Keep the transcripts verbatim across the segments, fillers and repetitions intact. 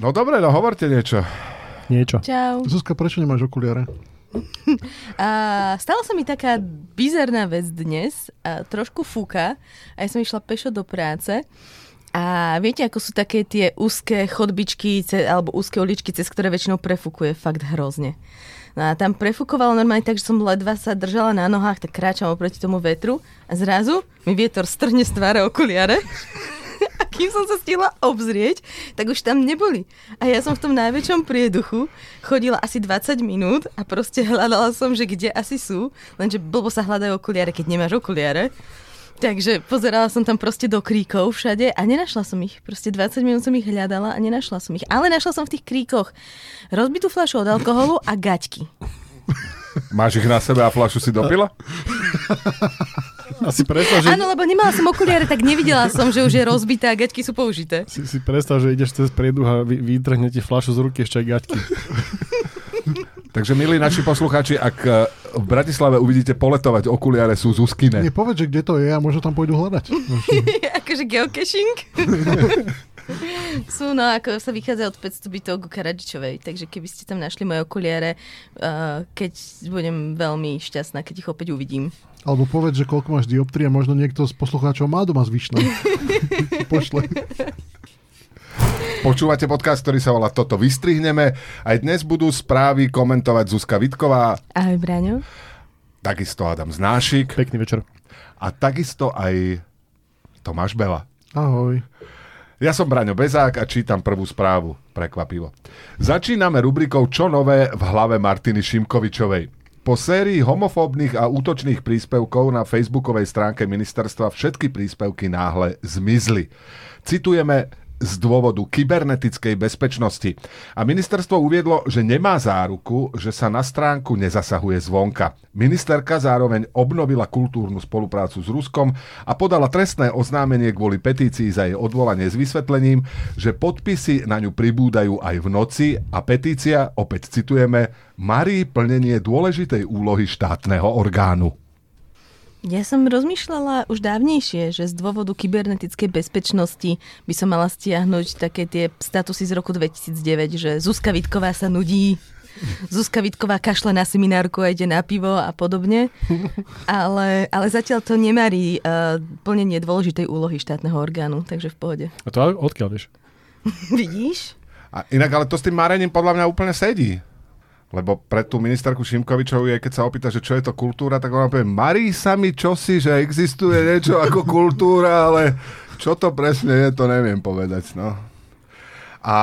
No dobre, no hovorte niečo. Niečo. Čau. Zuzka, prečo nemáš okuliare? A stala sa mi taká bizarná vec dnes, a trošku fúka, a ja som išla pešo do práce. A viete, ako sú také tie úzké chodbičky, alebo úzké uličky, cez ktoré väčšinou prefúkuje fakt hrozne. No a tam prefúkovalo normálne tak, že som ledva sa držala na nohách, tak kráčam oproti tomu vetru a zrazu mi vietor strhne z tváre okuliare. A kým som sa stihla obzrieť, tak už tam neboli. A ja som v tom najväčšom prieduchu chodila asi dvadsať minút a proste hľadala som, že kde asi sú, lenže blbo sa hľadajú okuliare, keď nemáš okuliare. Takže pozerala som tam proste do kríkov všade a nenašla som ich. Proste dvadsať minút som ich hľadala a nenašla som ich. Ale našla som v tých kríkoch rozbitú fľašu od alkoholu a gaťky. Máš ich na sebe a fľašu si dopila? Asi predstav, že... Áno, lebo nemala som okuliare, tak nevidela som, že už je rozbitá a gaťky sú použité. Si, si predstav, že ideš cez prieduch a vy, vytrhne ti fľašu z ruky ešte aj gaťky. Takže, milí naši poslucháči, ak v Bratislave uvidíte poletovať okuliare, sú Zuzkine. Nie, povedz, že kde to je a možno tam pôjdu hľadať. Akože geocaching? Sú, no, ako sa vychádza od päťsto bytov ku Karadžičovej, takže keby ste tam našli moje okuliare, uh, keď budem veľmi šťastná, keď ich opäť uvidím. Alebo povedz, že koľko máš dioptrie, možno niekto z poslucháčov má doma zvyšné. Pošle. Počúvate podcast, ktorý sa volá Toto vystrihneme. Aj dnes budú správy komentovať Zuzka Vítková. Ahoj, Braňo. Takisto Adam Znášik. Pekný večer. A takisto aj Tomáš Bela. Ahoj. Ja som Braňo Bezák a čítam prvú správu. Prekvapivo. Začíname rubrikou Čo nové v hlave Martiny Šimkovičovej. Po sérii homofóbnych a útočných príspevkov na facebookovej stránke ministerstva všetky príspevky náhle zmizli. Citujeme z dôvodu kybernetickej bezpečnosti. A ministerstvo uviedlo, že nemá záruku, že sa na stránku nezasahuje zvonka. Ministerka zároveň obnovila kultúrnu spoluprácu s Ruskom a podala trestné oznámenie kvôli petícii za jej odvolanie s vysvetlením, že podpisy na ňu pribúdajú aj v noci a petícia, opäť citujeme, marí plnenie dôležitej úlohy štátneho orgánu. Ja som rozmýšľala už dávnejšie, že z dôvodu kybernetickej bezpečnosti by som mala stiahnuť také tie statusy z roku dvetisícdeväť, že Zuzka Vítková sa nudí, Zuzka Vítková kašle na seminárku a ide na pivo a podobne. Ale, ale zatiaľ to nemarí uh, plnenie dôležitej úlohy štátneho orgánu, takže v pohode. A to odkiaľ vieš? Vidíš? A inak ale to s tým marením podľa mňa úplne sedí. Lebo pre tú ministerku Šimkovičovú je, keď sa opýta, že čo je to kultúra, tak ona povie, marí sa mi čosi, že existuje niečo ako kultúra, ale čo to presne je, to neviem povedať. No. A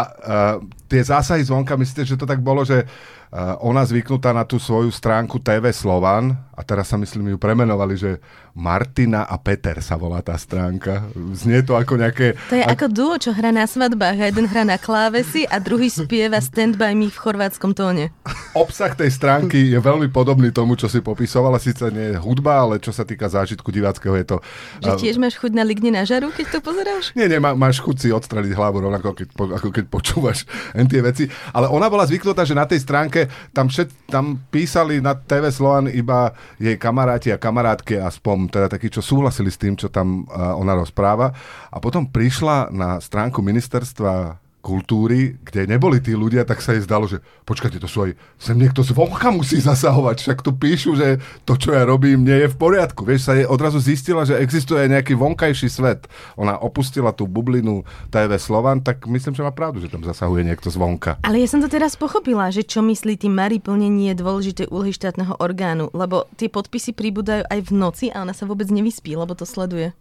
uh, tie zásahy zvonka, myslíte, že to tak bolo, že uh, ona zvyknutá na tú svoju stránku té vé Slovan, a teraz sa myslím, ju premenovali, že Martina a Peter sa volá tá stránka. Znie to ako nejaké... To je a... ako duo, čo hrá na svadbách. A jeden hrá na klávesi a druhý spieva Stand by me v chorvátskom tóne. Obsah tej stránky je veľmi podobný tomu, čo si popisovala. Sice nie je hudba, ale čo sa týka zážitku diváckého je to... Že tiež máš chuť na ligne na žaru, keď to pozeráš? Nie, nie, má, máš chuť si odstreliť hlavu rovnako, keď, po, ako keď počúvaš tie veci. Ale ona bola zvyknutá, že na tej stránke tam, všet, tam písali na té vé Slovan iba jej kamaráti a kamarátky, aspoň teda takí, čo súhlasili s tým, čo tam uh, ona rozpráva. A potom prišla na stránku ministerstva kultúry, kde neboli tí ľudia, tak sa jej zdalo, že počkajte, to sú aj, sem niekto zvonka musí zasahovať, však tu píšu, že to, čo ja robím, nie je v poriadku. Vieš, sa jej odrazu zistila, že existuje aj nejaký vonkajší svet. Ona opustila tú bublinu té vé Slovan, tak myslím, že má pravdu, že tam zasahuje niekto zvonka. Ale ja som to teraz pochopila, že čo myslí tým marí plnenie dôležitej úlohy štátneho orgánu, lebo tie podpisy pribúdajú aj v noci a ona sa vôbec nevyspí, lebo to sleduje.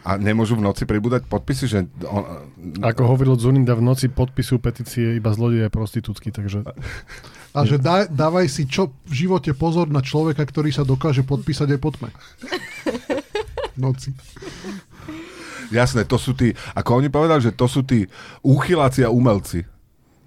A nemôžu v noci pribúdať podpisy, že... On... Ako hovoril Zuninda, v noci podpisujú petície iba zlodeje a prostitútky, takže... A že daj, dávaj si čo v živote pozor na človeka, ktorý sa dokáže podpísať aj po tme. Noci. Jasné, to sú tí... Ako oni povedali, že to sú tí úchyláci a umelci.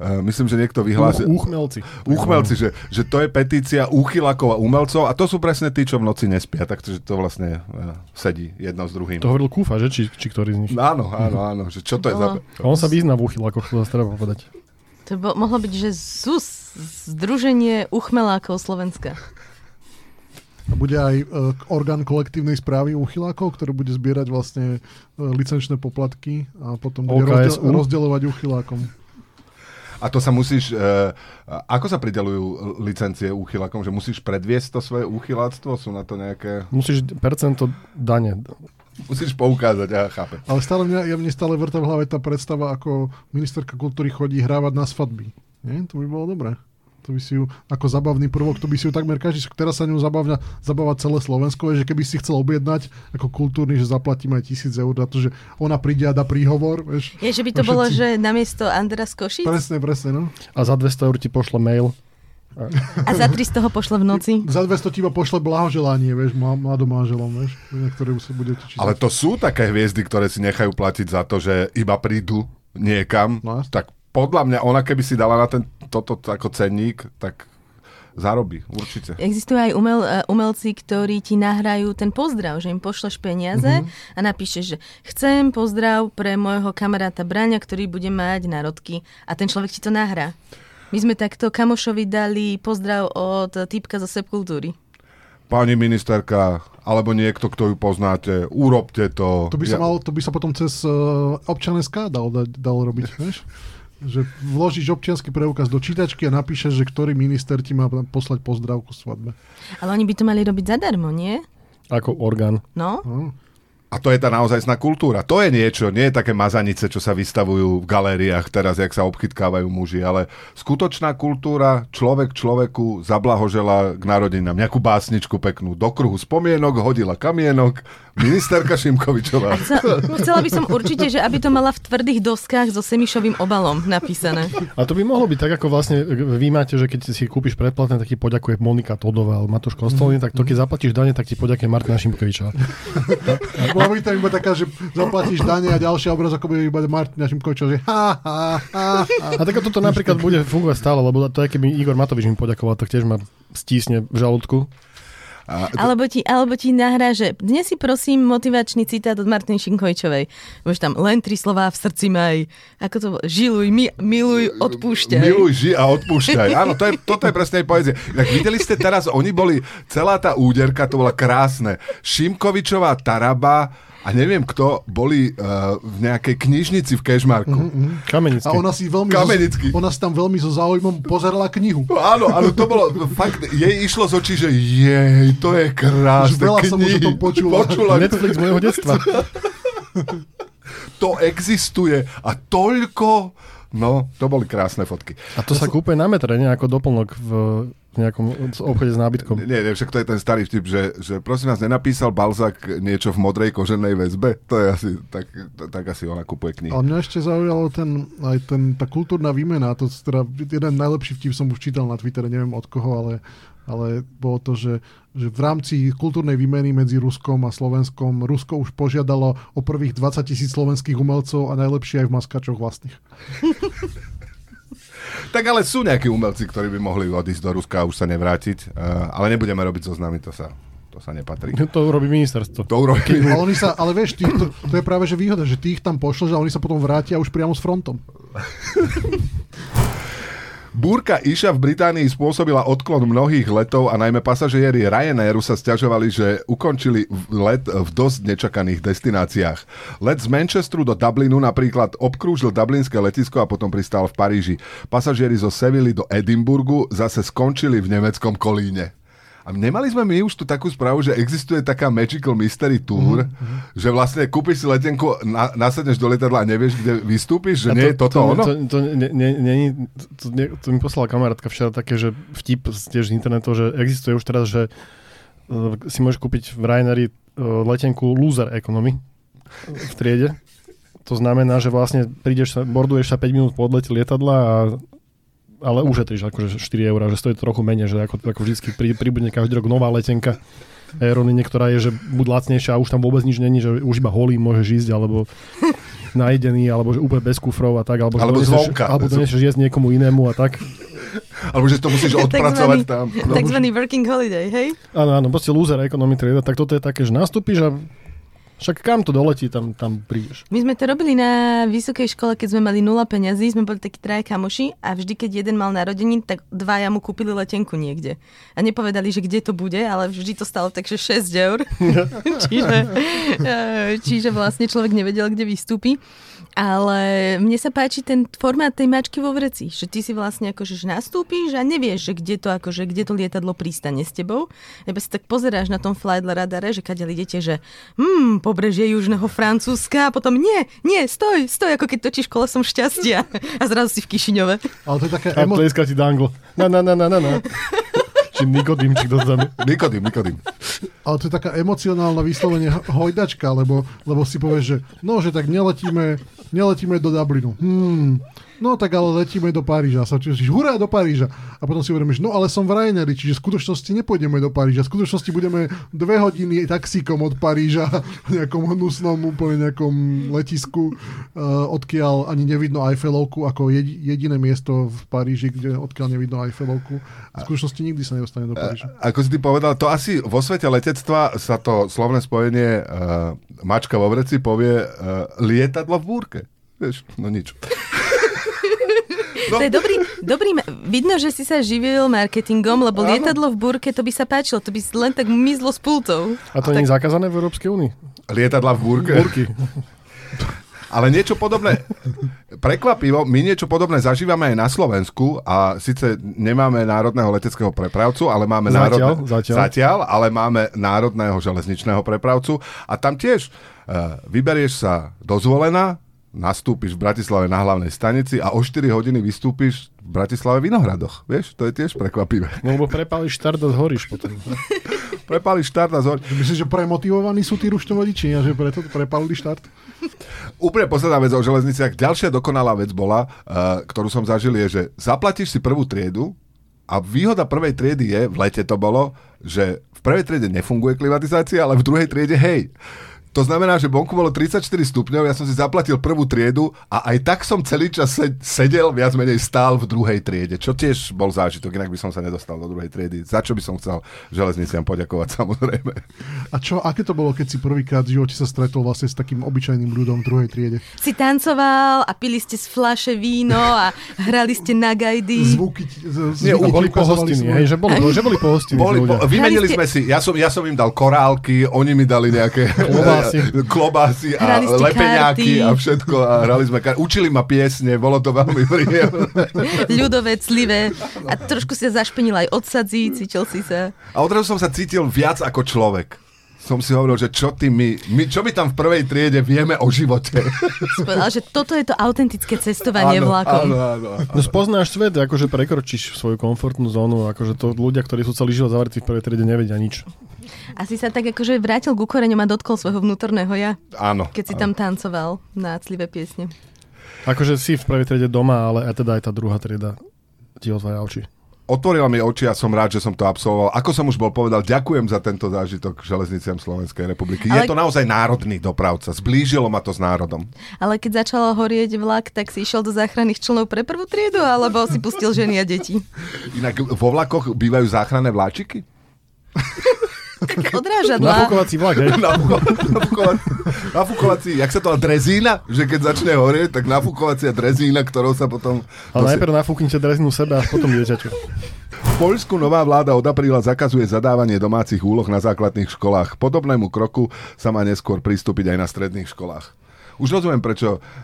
Myslím, že niekto vyhlásil... Úchmelci. Úchmelci, že, že to je petícia úchylákov a umelcov a to sú presne tí, čo v noci nespia, takže to vlastne sedí jedno s druhým. To hovoril Kúfa, že? Či, či ktorý z nich? Áno, áno, áno. Že čo to je za... On sa vyzná v úchylákoch, to zase treba povedať. To bo, mohlo byť, že zet u es, Združenie úchmelákov Slovenska. A bude aj orgán kolektívnej správy úchylákov, ktorý bude zbierať vlastne licenčné poplatky a potom bude rozdel- rozdeľovať úchylákom. A to sa musíš... Uh, ako sa prideľujú licencie úchylákom? Že musíš predviesť to svoje úchyláctvo? Sú na to nejaké... Musíš percento dane... Musíš poukázať, ja chápem. Ale stále mňa, ja mne stále vrta v hlave tá predstava, ako ministerka kultúry chodí hrávať na svadby. Nie? To by bolo dobré. To by si ju, ako zabavný prvok, to by si ju takmer každý, teraz sa ňou zabavňa, zabáva celé Slovensko, že keby si chcel objednať ako kultúrny, že zaplatíme aj tisíc eur na to, že ona príde a dá príhovor. Vieš, je, že by to bolo, že namiesto András Košic? Presne, presne, no. A za dvesto eur ti pošle mail. A za tristo ho pošle v noci. Za dvesto ti iba pošle blahoželanie, vieš, mladom manželom, vieš, na ktoré sa budete čítať. Ale to sú také hviezdy, ktoré si nechajú platiť za to, že iba prídu niekam. No, tak podľa mňa ona keby si dala na ten toto ako cenník, tak zarobí, určite. Existujú aj umel, umelci, ktorí ti nahrajú ten pozdrav, že im pošleš peniaze mm-hmm. a napíšeš, že chcem pozdrav pre môjho kamaráta Braňa, ktorý bude mať narodky a ten človek ti to nahrá. My sme takto kamošovi dali pozdrav od týpka zo Sepkultúry. Pani ministerka, alebo niekto, kto ju poznáte, urobte to. To by sa, ja... mal, to by sa potom cez uh, občanská dal, dal, dal robiť, vieš? Že vložíš občiansky preukaz do čítačky a napíšeš, že ktorý minister ti má poslať pozdravku svadbe. Ale oni by to mali robiť zadarmo, nie? Ako orgán. No. no. A to je tá naozajstná kultúra. To je niečo, nie je také mazanice, čo sa vystavujú v galériách teraz, jak sa obchytkávajú muži, ale skutočná kultúra, človek človeku zablahožela k narodinám. Nejakú básničku peknú, do kruhu spomienok, hodila kamienok, ministerka Šimkovičová. Chcela, chcela by som určite, že aby to mala v tvrdých doskách so semišovým obalom napísané. A to by mohlo byť tak, ako vlastne vy máte, že keď si kúpiš predplatné, tak ti poďakuje Monika Todová alebo Matúš Kostolný, tak to keď zaplatíš dane, tak ti poďakuje Martina Šimkovičová. Bola by tam iba taká, že zaplatíš dane a ďalšia obraz, ako bude iba Martina Šimkovičová, že ha, ha, ha, ha. A tak toto napríklad bude fungovať stále, lebo to je, keby Igor Matovič mi poďakoval, tak tiež ma stísne v žalúdku. A to... Alebo ti, alebo ti nahrá, že dnes si prosím motivačný citát od Martiny Šimkovičovej. Môžeš tam len tri slová v srdci maj. Ako to bolo? Žiluj, mi, miluj, odpúšťaj. Miluj, ži a odpúšťaj. Áno, to je, toto je presne aj poezie. Tak videli ste teraz, oni boli, celá tá úderka, to bola krásne. Šimkovičová, Taraba a neviem kto, boli uh, v nejakej knižnici v Kežmarku. Mm-hmm. Kamenický. A ona si, veľmi Kamenický. Zo, ona si tam veľmi so záujmom pozerala knihu. No, áno, áno, to bolo, fakt, jej išlo z očí, že jej, to je krásne. Už veľa knihy. Som už to počula. počula. Netflix mojho detstva. To existuje a toľko, no, to boli krásne fotky. A to sa kúpe na metre, nie? Ako doplnok v... v nejakom obchode s nábytkom. Nie, nie, však to je ten starý vtip, že, že prosím vás, nenapísal Balzák niečo v modrej koženej väzbe? To je asi, tak, tak asi ona kupuje knihy. Ale mňa ešte zaujalo ten, aj ten, tá kultúrna výmena, to teda jeden najlepší vtip som už čítal na Twittere, neviem od koho, ale, ale bolo to, že, že v rámci kultúrnej výmeny medzi Ruskom a Slovenskom, Rusko už požiadalo o prvých dvadsať tisíc slovenských umelcov a najlepšie aj v maskačoch vlastných. Tak ale sú nejakí umelci, ktorí by mohli odísť do Ruska a už sa nevrátiť. Uh, ale nebudeme robiť zoznamy, to sa, to sa nepatrí. To robí ministerstvo. To urobí. Ale, oni sa, ale vieš, tí, to, to je práve že výhoda, že ty ich tam pošleš a oni sa potom vrátia už priamo s frontom. Búrka Iša v Británii spôsobila odklon mnohých letov a najmä pasažieri Ryanairu sa sťažovali, že ukončili let v dosť nečakaných destináciách. Let z Manchesteru do Dublinu napríklad obkrúžil dublinské letisko a potom pristál v Paríži. Pasažieri zo Sevilly do Edinburgu zase skončili v nemeckom Kolíne. A nemali sme my už tu takú správu, že existuje taká Magical Mystery Tour, mm-hmm. že vlastne kúpiš si letenku, na, nasadneš do letadla a nevieš, kde vystúpiš, že to, nie je toto to, ono? To, to, ne, ne, ne, to, ne, to mi poslala kamarátka včera také, že vtip tiež z internetu, že existuje už teraz, že uh, si môžeš kúpiť v Ryanairi uh, letenku Loser Economy v triede. To znamená, že vlastne prídeš, borduješ sa päť minút po odlete lietadla a ale ušetríš akože štyri eurá, že stojí to trochu menej, že ako, ako vždy pri, pribudne každý rok nová letenka aerolíny, ktorá je, že buď lacnejšia a už tam vôbec nič není, že už iba holý môžeš ísť, alebo najedený, alebo že úplne bez kufrov a tak, alebo, alebo že donesieš jesť niekomu inému a tak. Alebo že to musíš odpracovať takzvaný, tam. No, takzvaný working holiday, hej? Áno, áno, proste loser economy trieda, tak toto je také, že nastúpiš a Však kam to doletí, tam, tam prídeš. My sme to robili na vysokej škole, keď sme mali nula peňazí, sme boli takí traja kamoši a vždy, keď jeden mal narodeniny, tak dvaja mu kúpili letenku niekde. A nepovedali, že kde to bude, ale vždy to stalo takže šesť eur. čiže, čiže vlastne človek nevedel, kde vystúpi. Ale mne sa páči ten formát tej mačky vo vreci, že ty si vlastne akože nastúpíš a nevieš, že kde to, akože, kde to lietadlo pristane s tebou. Lebo si tak pozeráš na tom flight radare, že kadeľ idete, že hmm, pobrežie Južného Francúzska a potom nie, nie, stoj, stoj, ako keď točíš Kolesom šťastia a zrazu si v Kišiňove. Ale to je také emo... A to ti dangle. Na, na, na, na, na, na. Či Nikodým, či kto to znamená. Nikodým, Nikodým. Ale to je taká emocionálna vyslovene hojdačka, lebo, lebo si povieš, že no, že tak neletíme, neletíme do Dublinu. Hmm... No tak ale letíme do Paríža. Sa čiže hurá do Paríža. A potom si uvedomíš, no ale som v Ryanairi, čiže v skutočnosti nepôjdeme do Paríža. V skutočnosti budeme dve hodiny taxíkom od Paríža v nejakom hnusnom úplne nejakom letisku, uh, odkiaľ ani nevidno Eiffelovku ako jediné miesto v Paríži, kde odkiaľ nevidno Eiffelovku. V skutočnosti nikdy sa nedostane do Paríža. A, ako si ty povedal, to asi vo svete letectva sa to slovné spojenie uh, mačka vo vreci povie uh, lietadlo v búrke. Vieš, no nič. No. To je dobrý, dobrý, vidno, že si sa živil marketingom, lebo lietadlo v búrke, to by sa páčilo, to by len tak mizlo s pultou. A to tak... nie je zakázané v Európskej únii? Lietadla v búrke? Búrky. Ale niečo podobné, prekvapivo, my niečo podobné zažívame aj na Slovensku a síce nemáme národného leteckého prepravcu, ale máme zatiaľ, národne... zatiaľ. zatiaľ, ale máme národného železničného prepravcu a tam tiež uh, vyberieš sa dozvolená, nastúpiš v Bratislave na hlavnej stanici a o štyri hodiny vystúpiš v Bratislave v Vinohradoch. Vieš, to je tiež prekvapivé. No lebo prepáliš štart a zhoríš potom. Prepáliš štart a zhoríš. Myslím, že premotivovaní sú tí ruštovodičia, že preto prepálili štart. Úplne posledná vec o železniciach. Ďalšia dokonalá vec bola, uh, ktorú som zažil, je, že zaplatíš si prvú triedu a výhoda prvej triedy je, v lete to bolo, že v prvej triede nefunguje klimatizácia, ale v druhej triede hej. To znamená, že vonku bolo tridsaťštyri stupňov, ja som si zaplatil prvú triedu a aj tak som celý čas sedel, viac menej stál v druhej triede, čo tiež bol zážitok, inak by som sa nedostal do druhej triedy, za čo by som chcel železniciam poďakovať samozrejme. A čo, aké to bolo, keď si prvýkrát v živote sa stretol vlastne s takým obyčajným ľudom v druhej triede? Si tancoval a pili ste z fľaše víno a hrali ste na gajdy. Zvuky... Z, z, Nie, zvuky boli pohostiny, hej, že boli, že boli pohostiny. Boli, po, vymenili ste... sme si, ja som, ja som im dal korálky, oni mi dali nejaké... klobásy a lepeňáky karty. A všetko a hrali sme karty. Učili ma piesne, bolo to veľmi príjemné. Ľudové, clivé a trošku si zašpenil aj odsadzí, cítil si sa. A odrazu som sa cítil viac ako človek. Som si hovoril, že čo ty my, my čo my tam v prvej triede vieme o živote. Spovedal, že toto je to autentické cestovanie áno, vlákom. Áno, áno, áno. No spoznáš svet, akože prekročíš svoju komfortnú zónu, akože to ľudia, ktorí sú celý život zavretí v prvej triede, nevedia nič. Asi sa tak akože vrátil k ukoreňom a dotkol svojho vnútorného ja. Áno. Keď si áno. tam tancoval na clivé piesne. Akože si v prvej triede doma, ale a teda aj tá druhá trieda ti otvára oči. Otvorila mi oči a som rád, že som to absolvoval. Ako som už bol povedal, ďakujem za tento zážitok železniciam Slovenskej republiky. Ale... Je to naozaj národný dopravca. Zblížilo ma to s národom. Ale keď začal horieť vlak, tak si išiel do záchranných člnov pre prvú triedu, alebo si pustil ženy a deti? Inak vo vlakoch bývajú záchranné vláčiky? Odrážadla. Nafúkovací vlak, hej? Nafúkovací, nafúkovací, jak sa to volá, drezína? Že keď začne horieť, tak nafúkovacia drezína, ktorou sa potom... Ale dosi... najprv nafúknite drezinu sebe a potom dieťaťu. V Poľsku nová vláda od apríla zakazuje zadávanie domácich úloh na základných školách. Podobnému kroku sa má neskôr pristúpiť aj na stredných školách. Už rozumiem, prečo uh, uh,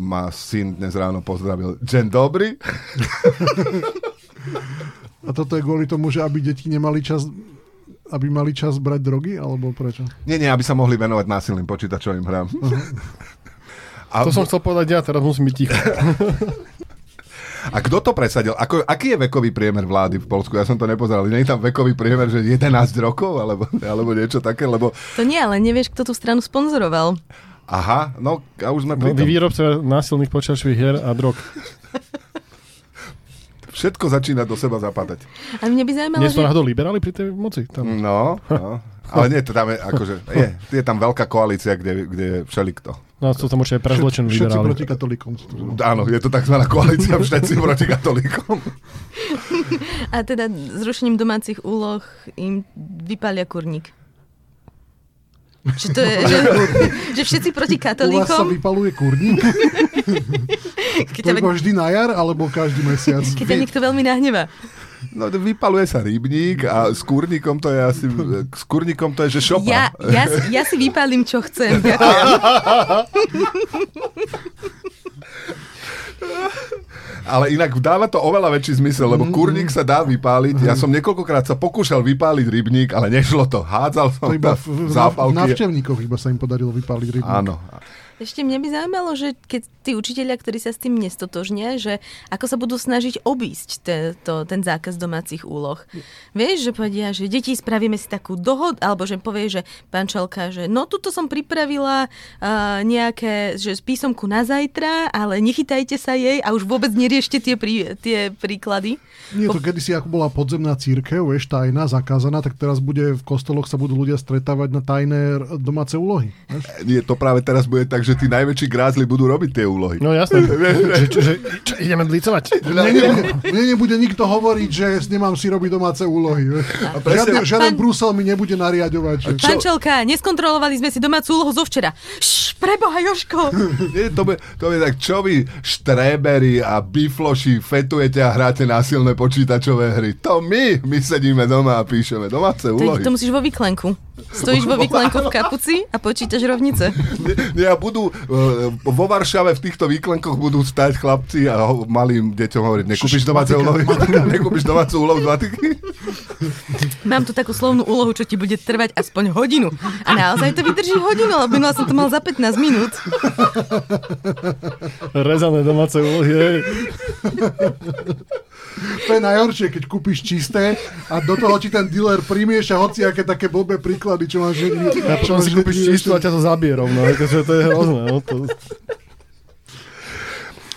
ma syn dnes ráno pozdravil. Džen dobrý. A toto je kvôli tomu, že aby deti nemali čas... Aby mali čas brať drogy, alebo prečo? Nie, nie, aby sa mohli venovať násilným počítačovým hrám. A to v... som chcel povedať ja, teraz musím byť ticho. A kto to presadil? Ako, aký je vekový priemer vlády v Poľsku? Ja som to nepozeral. Nie je tam vekový priemer, že jedenásť rokov, alebo, alebo niečo také, lebo... To nie, ale nevieš, kto tú stranu sponzoroval. Aha, no a už sme... No, výrobca násilných počítačových hier a drog. Všetko začína do seba zapadať. A mne by zaujímalo, že... Nie sú náhodou liberáli pri tej moci? Tam. No, no, ale nie, to tam je akože... Je, je tam veľká koalícia, kde, kde je všelikto. No, sú tam určite prezločení liberáli. Všetci proti katolíkom. Áno, je to takzvaná koalícia všetci proti katolíkom. A teda zrušením domácich úloh im vypália kurník. Že, to je, že, že všetci proti katolíkom. U vás sa vypaluje kurník? To je iba vždy na jar, alebo každý mesiac? Keď ťa niekto veľmi nahnevá. No, vypaluje sa rybník a s kúrnikom to je asi, s kúrnikom to je, že šopa. Ja, ja, ja si vypalím, čo chcem. Ale inak dáva to oveľa väčší zmysel, lebo kúrnik sa dá vypáliť. Ja som niekoľkokrát sa pokúšal vypáliť rybník, ale nešlo to. Hádzal som to iba v zápalky. V návštevníkoch iba sa im podarilo vypáliť rybník. Áno. Ešte mne by zaujímalo, že keď tí učitelia, ktorí sa s tým nestotožnia, že ako sa budú snažiť obísť te, to, ten zákaz domácich úloh. Vieš, že povedia, že deti, spravíme si takú dohodu, alebo že povie, že pán Čelka, že no tuto som pripravila uh, nejaké, že písomku na zajtra, ale nechytajte sa jej a už vôbec neriešte tie, prí, tie príklady. Nie, to kedysi, ako bola podzemná cirkev, vieš, tajná, zakázaná, tak teraz bude v kostoloch sa budú ľudia stretávať na tajné domáce úlohy. Vieš? Nie, to práve teraz bude tak, že tí najväčší grázli budú robiť tie úlohy. No jasné. Že, čo, že, čo, ideme dlicovať. Mne nebude, mne nebude nikto hovoriť, že nemám si robiť domáce úlohy. A žiaden, žiaden Pán... Brusel mi nebude nariadovať. Pán Čelka, neskontrolovali sme si domácu úlohu zo včera. Šš, preboha Jožko. Nie, to, by, to by tak, čo vy štréberi a bifloši fetujete a hráte násilné počítačové hry. To my, my sedíme doma a píšeme domáce úlohy. To, to musíš vo výklenku. Stojíš vo výklenku v kapuci a počítaš rovnice. Ja budú, vo Varšave v týchto výklenkoch budú stať chlapci a ho, malým deťom hovoriť, nekúpiš domáce úlohy? Nekúpiš domácu úlohu dva týky? Mám tu takú slovnú úlohu, čo ti bude trvať aspoň hodinu. A naozaj to vydrží hodinu, lebo minula som to mal za pätnásť minút. Rezané domáce úlohy, hej. To je najhoršie, keď kúpiš čisté a do toho ti ten dealer primieša hociaké také blbé príklady, čo máš jedný. A potom si kúpiš čistú a ťa to zabije rovno. Takže to je hrozné. No, to...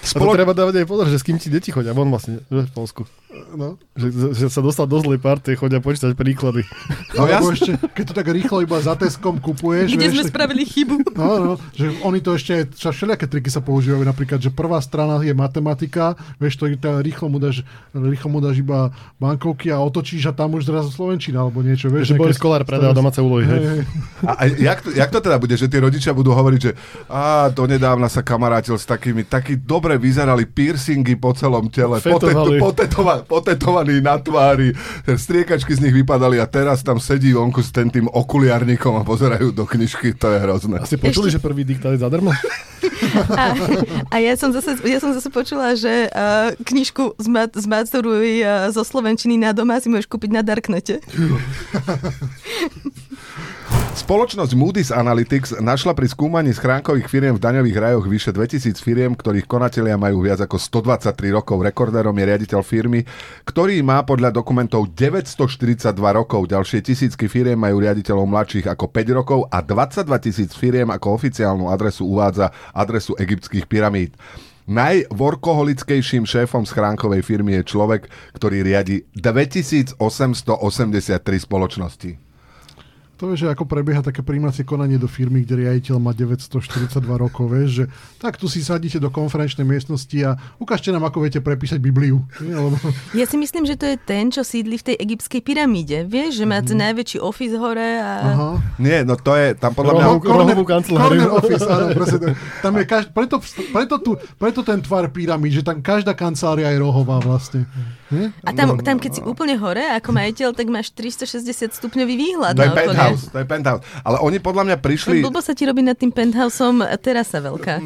Spolo... A to treba dávať aj pozor, že s kým ti deti chodia von vlastne, že v Polsku. No. Že, že sa dostal do zlej partie, chodia počítať príklady. No, ja som... ešte, keď to tak rýchlo iba za Teskom kupuješ. Kde vieš, sme tak... spravili chybu. No, no, že oni to ešte, všelijaké triky sa používajú, napríklad, že prvá strana je matematika, vieš, to rýchlo mu dáš, rýchlo mu dáš iba bankovky a otočíš a tam už zrazu slovenčina alebo niečo. Vieš, že Boris Kolár predáva domáce úlohy. Hej. Hej. A, a jak, to, jak to teda bude, že tí rodičia budú hovoriť, že a donedávna sa kamarátil s takými, taký dobrý vyzerali piercingy po celom tele, poteto, potetova, potetovaní na tvári, striekačky z nich vypadali a teraz tam sedí vonku s tým okuliarníkom a pozerajú do knižky, to je hrozné. Asi počuli, ešte... že prvý diktát je zadarmo? A, a ja, som zase, ja som zase počula, že uh, knižku zmasteruj uh, zo slovenčiny na doma si môžeš kúpiť na Darknete. Spoločnosť Moody's Analytics našla pri skúmaní schránkových firiem v daňových rajoch vyše dvetisíc firiem, ktorých konatelia majú viac ako stodvadsaťtri rokov. Rekordérom je riaditeľ firmy, ktorý má podľa dokumentov deväťstoštyridsaťdva rokov. Ďalšie tisícky firiem majú riaditeľov mladších ako päť rokov a dvadsaťdva tisíc firiem ako oficiálnu adresu uvádza adresu egyptských pyramíd. Najvorkoholickejším šéfom schránkovej firmy je človek, ktorý riadi dvetisícosemstoosemdesiattri spoločnosti. To vieš, že ako prebieha také prijímacie konanie do firmy, kde riaditeľ má deväťstoštyridsaťdva rokov, vieš, že tak tu si sadíte do konferenčnej miestnosti a ukážte nám, ako viete prepísať Bibliu. Lebo... Ja si myslím, že to je ten, čo sídli v tej egyptskej pyramíde. Vieš, že má ten najväčší office hore a... Aha. Nie, no to je, tam podľa mňa... Rohovú kanceláriu. Corner office, áno, presne. Tam je každ... preto, preto, tu, preto ten tvar pyramíd, že tam každá kancelária je rohová vlastne. Nie? A tam, tam, keď si úplne hore, ako majiteľ, tak máš tristošesťdesiatstupňový výhľad na okolie. To je penthouse. Ale oni podľa mňa prišli... Blbo sa ti robí nad tým penthouseom terasa veľká.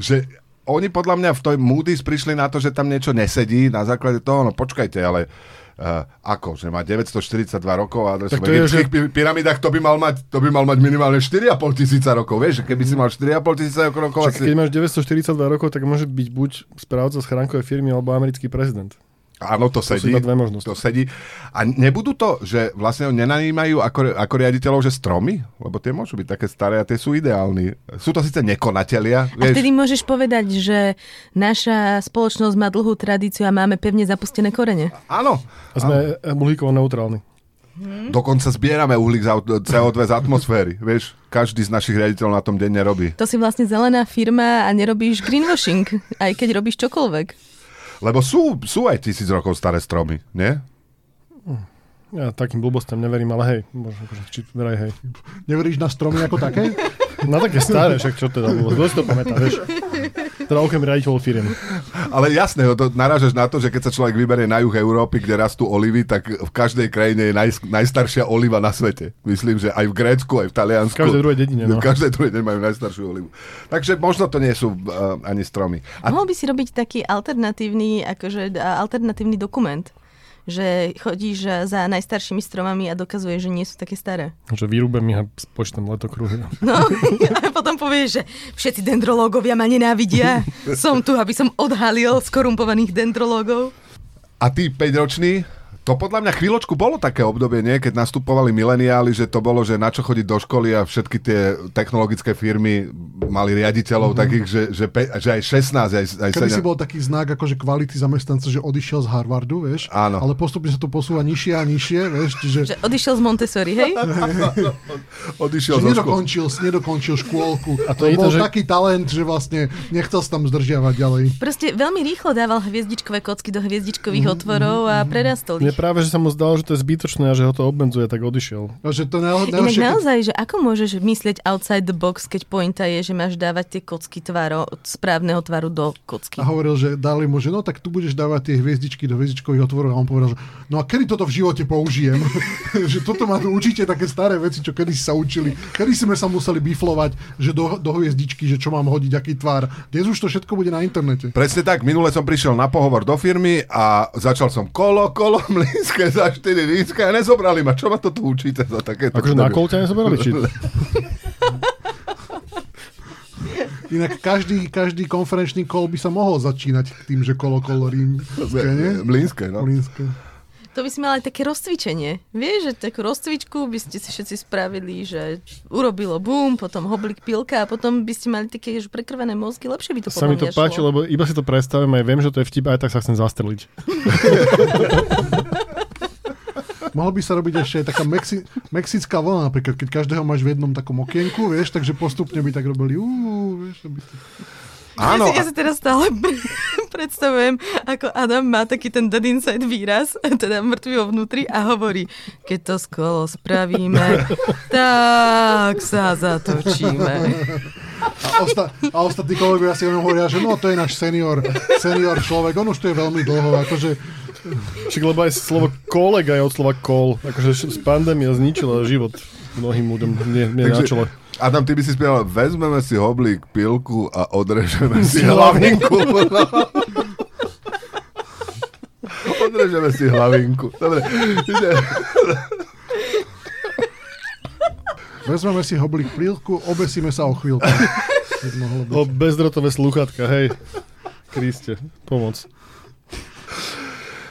Že oni podľa mňa v tej Moody's prišli na to, že tam niečo nesedí na základe toho, no počkajte, ale uh, ako, že má deväťstoštyridsaťdva rokov a v egyptských že... pyramidách to by mal mať, to by mal mať minimálne štyri a pol tisíca rokov, vieš, keby si mal štyri a pol tisíca rokov... Čak, si... Keď máš deväťstoštyridsaťdva rokov, tak môže byť buď správca schránkovej firmy alebo americký prezident. Áno, to sedí. To sedí. A nebudú to, že vlastne ho nenanímajú ako, ako riaditeľov, že stromy? Lebo tie môžu byť také staré a tie sú ideálni. Sú to síce nekonatelia. Vieš? A vtedy môžeš povedať, že naša spoločnosť má dlhú tradíciu a máme pevne zapustené korene. Áno. A sme uhlíkovo neutrálni. Hmm. Dokonca zbierame uhlík za cé ó dva z atmosféry. Vieš, každý z našich riaditeľov na tom denne robí. To si vlastne zelená firma a nerobíš greenwashing, aj keď robíš čokoľvek. Lebo sú, sú aj tisíc rokov staré stromy, nie? Ja takým blbostiam neverím, ale hej, možno, či veraj hej. Neveríš na stromy ako také? Na také staré, však čo teda bolo? Kto si to pamätá, vieš? Teda okrem riaditeľov firiem. Ale jasné, to narážaš na to, že keď sa človek vyberie na juh Európy, kde rastú olivy, tak v každej krajine je naj, najstaršia oliva na svete. Myslím, že aj v Grécku, aj v Taliansku. V každej druhej dedine. No. V každej druhej dedine majú najstaršiu olivu. Takže možno to nie sú uh, ani stromy. A... Mohol by si robiť taký alternatívny, akože alternatívny dokument, že chodíš za najstaršími stromami a dokazuješ, že nie sú také staré. Že vyrúbem ich a spočtem letokruhy. No, a potom povieš, že všetci dendrológovia ma nenávidia. Som tu, aby som odhalil skorumpovaných dendrológov. A ty, päťročný, to podľa mňa chvíľočku bolo také obdobie, nie? Keď nastupovali mileniáli, že to bolo, že na čo chodiť do školy a všetky tie technologické firmy mali riaditeľov mm-hmm. takých, že, že, pe- že aj šestnásť, aj, aj sedemnásť. Kedy si bol taký znak akože kvality zamestnanca, že odišiel z Harvardu, vieš? Áno. Ale postupne sa to posúva nižšie a nižšie, vieš? Čiže... Že odišiel z Montessori, hej? Odišiel zo nedokončil, nedokončil škôlku. A to, to je bol to, že... taký talent, že vlastne nechcel sa tam zdržiavať ďalej. Proste veľmi rýchlo dával hviezdičkové kocky do hviezdičkových mm-hmm. otvorov a prerastol ich. Práve, že sa mu zdalo, že to je zbytočné a že ho to obmedzuje, tak odišiel. No, že to na, na Inak všetky... naozaj, že ako môžeš myslieť outside the box, keď pointa je, že máš dávať tie kocky tváro, správneho tvaru do kocky. A hovoril, že dali mu, že no tak tu budeš dávať tie hviezdičky do hviezdičkových otvorov. A on povedal, že no a kedy toto v živote použijem? Že toto má určite také staré veci, čo kedy si sa učili. Kedy sme sa museli biflovať, že do, do hviezdičky, že čo mám hodiť, aký tvar. Dnes už to všetko bude na internete. Presne tak, minule som prišiel na pohovor do firmy a začal som kolo, kolo, blízke za štyri lízke a nezobrali ma. Čo ma to tu učíte za takéto? Akože na kolu ťa nezobrali čiť. Inak každý, každý konferenčný kol by sa mohol začínať tým, že kolo kolo rímske, nie? Mlínske, no. Mlínske. To by si mal aj také rozcvičenie. Vieš, že takú rozcvičku by ste si všetci spravili, že urobilo bum, potom hoblik pilka a potom by ste mali také prekrvené mozky. Lepšie by to sa podľa mňa šlo. Sa mi to páči, lebo iba si to predstavím aj viem, že to je vtip, aj tak sa chcem zastreliť. Mohol by sa robiť ešte aj taká Mexi- mexická vlna, napríklad, keď každého máš v jednom takom okienku, vieš, takže postupne by tak robili uú, vieš, aby ste... Áno. Ja si teraz stále predstavujem, ako Adam má taký ten dead inside výraz, teda mŕtvy vo vnútri a hovorí, keď to skolo spravíme, tak sa zatočíme. A, osta- a ostatní kolegovia si o ňom hovoria, že no to je náš senior, senior človek, on už tu je veľmi dlho, akože... Však lebo aj slovo kolega je od slova kol, akože pandémia zničila život mnohým ľuďom, nie, nie na čele. Adam, ty by si spieval, vezmeme si hoblík, pilku a odrežeme si hlavinku. Odrežeme si hlavinku. Dobre. Vezmeme si hoblík, pilku, obesíme sa o chvíľku. O bezdrotové slúchatka, hej. Kriste, pomoc.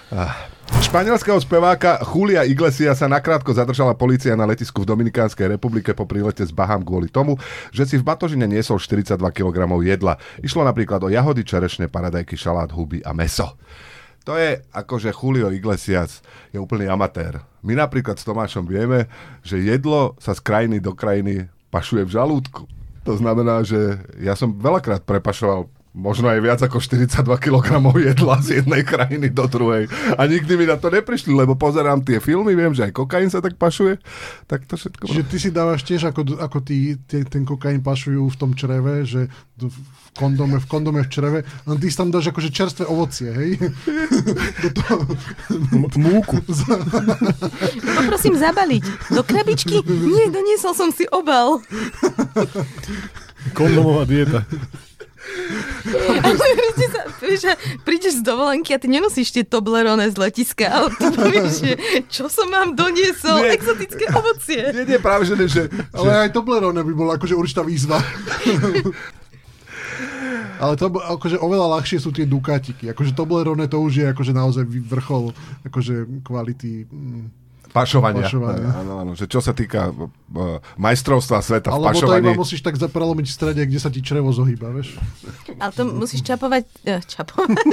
Ah. Španielského speváka Julia Iglesiasa nakrátko zadržala polícia na letisku v Dominikánskej republike po prílete z Bahám kvôli tomu, že si v batožine niesol štyridsaťdva kilogramov jedla. Išlo napríklad o jahody, čerešne, paradajky, šalát, huby a mäso. To je akože Julio Iglesias je úplný amatér. My napríklad s Tomášom vieme, že jedlo sa z krajiny do krajiny pašuje v žalúdku. To znamená, že ja som veľakrát prepašoval možno aj viac ako štyridsaťdva kilogramov jedla z jednej krajiny do druhej. A nikdy mi na to neprišli, lebo pozerám tie filmy, viem, že aj kokain sa tak pašuje. Tak to všetko... Čiže ty si dávaš tiež, ako, ako ty, ty, ten kokain pašujú v tom čreve, že v kondome, v kondome v čreve, no ty si tam dáš akože čerstvé ovocie, hej? Do toho... Múku. Poprosím zabaliť. Do krabičky? Nie, doniesol som si obal. Kondomová dieta. Prídeš z dovolenky a ty nenosíš tie Toblerone z letiska, ale ty povieš, že čo som vám doniesol, nie, exotické ovocie. Nie, nie, práve, že nie, že, ale že... aj Toblerone by bola akože určitá výzva. Ale to akože oveľa ľahšie sú tie Ducatiky. Akože Toblerone to už je akože naozaj vrchol akože kvality... Pašovania. Pašovania. Áno, áno, že čo sa týka uh, majstrovstva sveta alebo v pašovaní. Alebo to iba musíš tak zaprelomiť v strede, kde sa ti črevo zohýba, vieš? Ale to musíš čapovať... Eh, čapovať?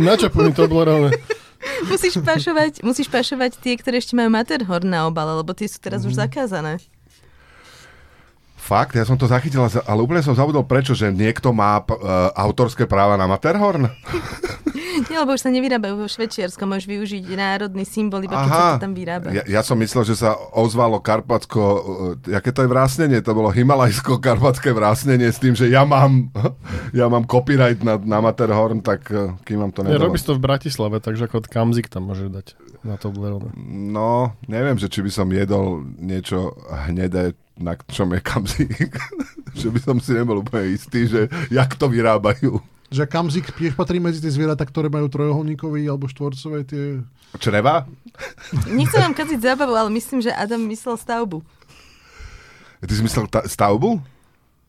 Načapuj mi to bolo musíš pašovať, musíš pašovať tie, ktoré ešte majú Matterhorn na obale, lebo tie sú teraz mm. už zakázané. Fakt? Ja som to zachytil, ale úplne som zabudol prečo, že niekto má uh, autorské práva na Matterhorn? Nie, lebo už sa nevyrábajú vo Švajčiarsku, môžeš využiť národný symbol, iba keď Aha. sa to tam vyrába. Ja, ja som myslel, že sa ozvalo karpatsko, jaké to je vrásnenie, to bolo himalajsko-karpatské vrásnenie s tým, že ja mám ja mám copyright na, na Matterhorn, tak kým mám to nedalo. Ja, robíš to v Bratislave, takže ako kamzik tam môžeš dať na to blero. No, neviem, že či by som jedol niečo hnedé, na čom je kamzik. Že by som si nebol úplne istý, že jak to vyrábajú. Že kamzik tiež patrí medzi tie zvieratá, ktoré majú trojuholníkový alebo štvorcové tie... Čreva? Nechcem vám kaziť zábavu, ale myslím, že Adam myslel stavbu. Ty si myslel ta- stavbu?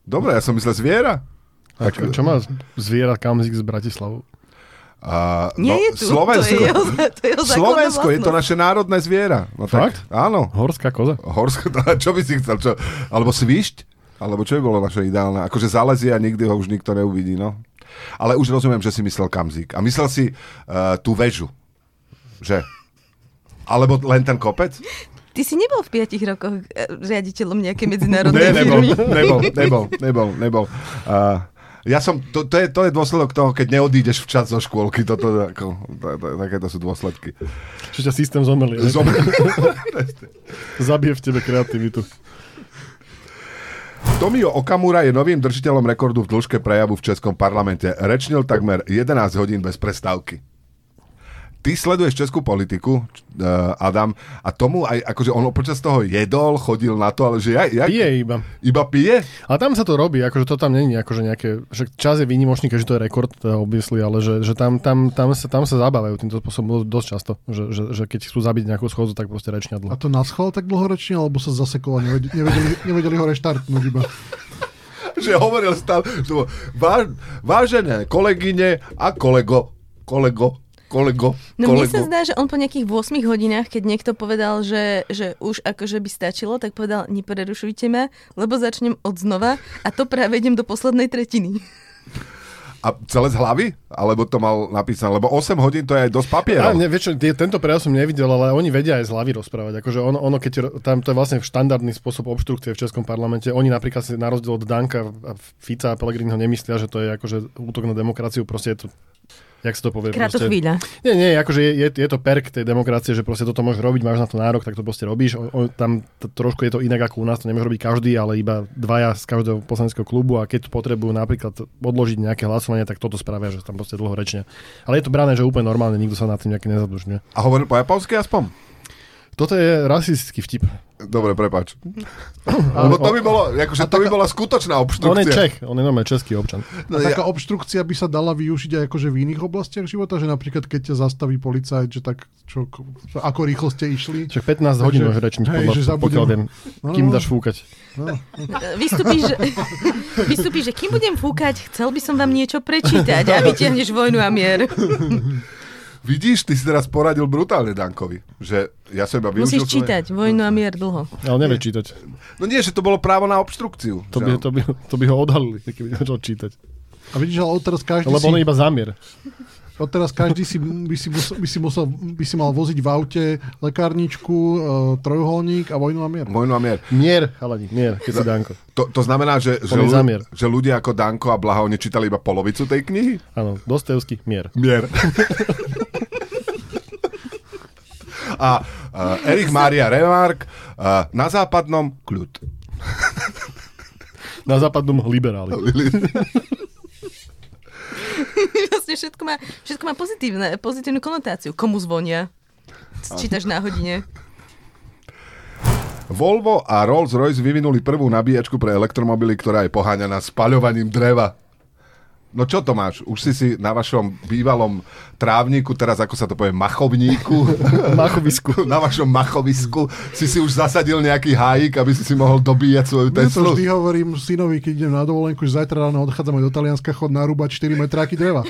Dobre, ja som myslel zviera. A čo, tak... čo má zviera kamzik z Bratislavou? A, Nie no, je tu, Slovensko. To je jeho, to je jeho Slovensko je to naše národné zviera. No, fakt? Tak, áno. Horská koza? Horská, čo by si chcel? Čo? Alebo svišť? Alebo čo by bolo naše ideálne? Akože zalezie a nikdy ho už nikto neuvidí, no. Ale už rozumiem, že si myslel kamzík. A myslel si uh, tú väžu. Že? Alebo len ten kopec? Ty si nebol v piatich rokoch riaditeľom nejakej medzinárodnej firmy. Ne, nebol, nebol, nebol, nebol. Uh, ja som, to, to, je, to je dôsledok toho, keď neodídeš včas zo škôlky. Toto, ako, to, to, takéto sú dôsledky. Čo ťa systém zomelie. Zomelie. Zabije v tebe kreativitu. Tomio Okamura je novým držiteľom rekordu v dĺžke prejavu v Českom parlamente. Rečnil takmer jedenásť hodín bez prestávky. Ty sleduješ českú politiku, Adam, a tomu aj, akože on počas toho jedol, chodil na to, ale že ja... ja pije iba. Iba pije? Ale tam sa to robí, akože to tam není akože nejaké... Však čas je výnimočný, keďže to je rekord, obviously, ale že, že tam, tam, tam, sa, tam sa zabávajú týmto spôsobom dosť často, že, že, že keď chcú zabiť nejakú schôdzu, tak proste rečnia dlho. A to naschval tak dlhoročne, alebo sa zasekol a nevedeli, nevedeli, nevedeli ho reštartnúť iba? Že hovoril stále... Váž, vážené kolegyne a kolego, kolego, kolego, no kolego. Mne sa zdá, že on po nejakých ôsmich hodinách, keď niekto povedal, že, že už akože by stačilo, tak povedal, neprerušujte ma, lebo začnem od znova a to práve idem do poslednej tretiny. A celé z hlavy? Alebo to mal napísané? Lebo osem hodín to je aj dosť papierov. Ne, vieš čo, tento prejav som nevidel, ale oni vedia aj z hlavy rozprávať. Akože ono, ono keď tam to je vlastne štandardný spôsob obštrukcie v Českom parlamente. Oni napríklad si na rozdiel od Danka a Fica a Pellegriniho nemyslia, že to je akože útok na demokraciu, proste je to jak sa to povie? Proste... Nie, nie, akože je, je, je to perk tej demokracie, že proste toto môžeš robiť, máš na to nárok, tak to proste robíš. O, o, tam t- trošku je to inak ako u nás, to nemôže robiť každý, ale iba dvaja z každého poslaneckého klubu a keď potrebujú napríklad odložiť nejaké hlasovanie, tak toto spravia, že tam proste dlhorečne. Ale je to brané, že úplne normálne, nikto sa nad tým nejaký nezadušňuje. A hovoril po japonsky aspoň? Toto je rasistický vtip. Dobre, prepáč. Lebo to by bolo, akože to by bola skutočná obštrukcia. On je Čech, on je normálne český občan. A taká obštrukcia by sa dala využiť aj akože v iných oblastiach života, že napríklad keď ťa zastaví policajt, že tak čo, ako rýchlo ste išli. Čo pätnásť hodín už rečniť podľa, pokiaľ viem, kým dáš fúkať. No. Vystupíš, vystupíš, že kým budem fúkať, chcel by som vám niečo prečítať a vytiahneš Vojnu a mier. Vidíš, ty si teraz poradil brutálne Dankovi, že ja som iba využil... Musíš svoje... čítať, Vojnu a mier dlho. Ale nevie čítať. No nie, že to bolo právo na obštrukciu. To, by, to, by, to by ho odhalili, keby nevedel čítať. A vidíš, ale odteraz každý Lebo si... Lebo on iba zámier. Odteraz každý si, by, si musel, by, si musel, by si mal voziť v aute lekárničku, e, trojuholník a Vojnu a mier. Vojnu a mier. Mier, ale nie, mier, keď si Danko. To, to znamená, že, že, ľudia, že ľudia ako Danko a Blaha, oni čítali iba polovicu tej knihy? Áno, Dostojevský, mier. Mier. A uh, Erich Mária Remarque uh, na západnom kľud. Na západnom liberáli. Vlastne všetko má, všetko má pozitívne, pozitívnu konotáciu. Komu zvonia? Čítaš na hodine. Volvo a Rolls-Royce vyvinuli prvú nabíjačku pre elektromobily, ktorá je poháňaná spaľovaním dreva. No čo, Tomáš, už si si na vašom bývalom trávniku, teraz ako sa to povie, machovníku, machovisku. Na vašom machovisku si si už zasadil nejaký hájik, aby si si mohol dobíjať svoju Teslu. Ja to vždy hovorím synovi, keď idem na dovolenku, že zajtra ráno odchádzame do Talianska, chod narúbať štyri metráky dreva.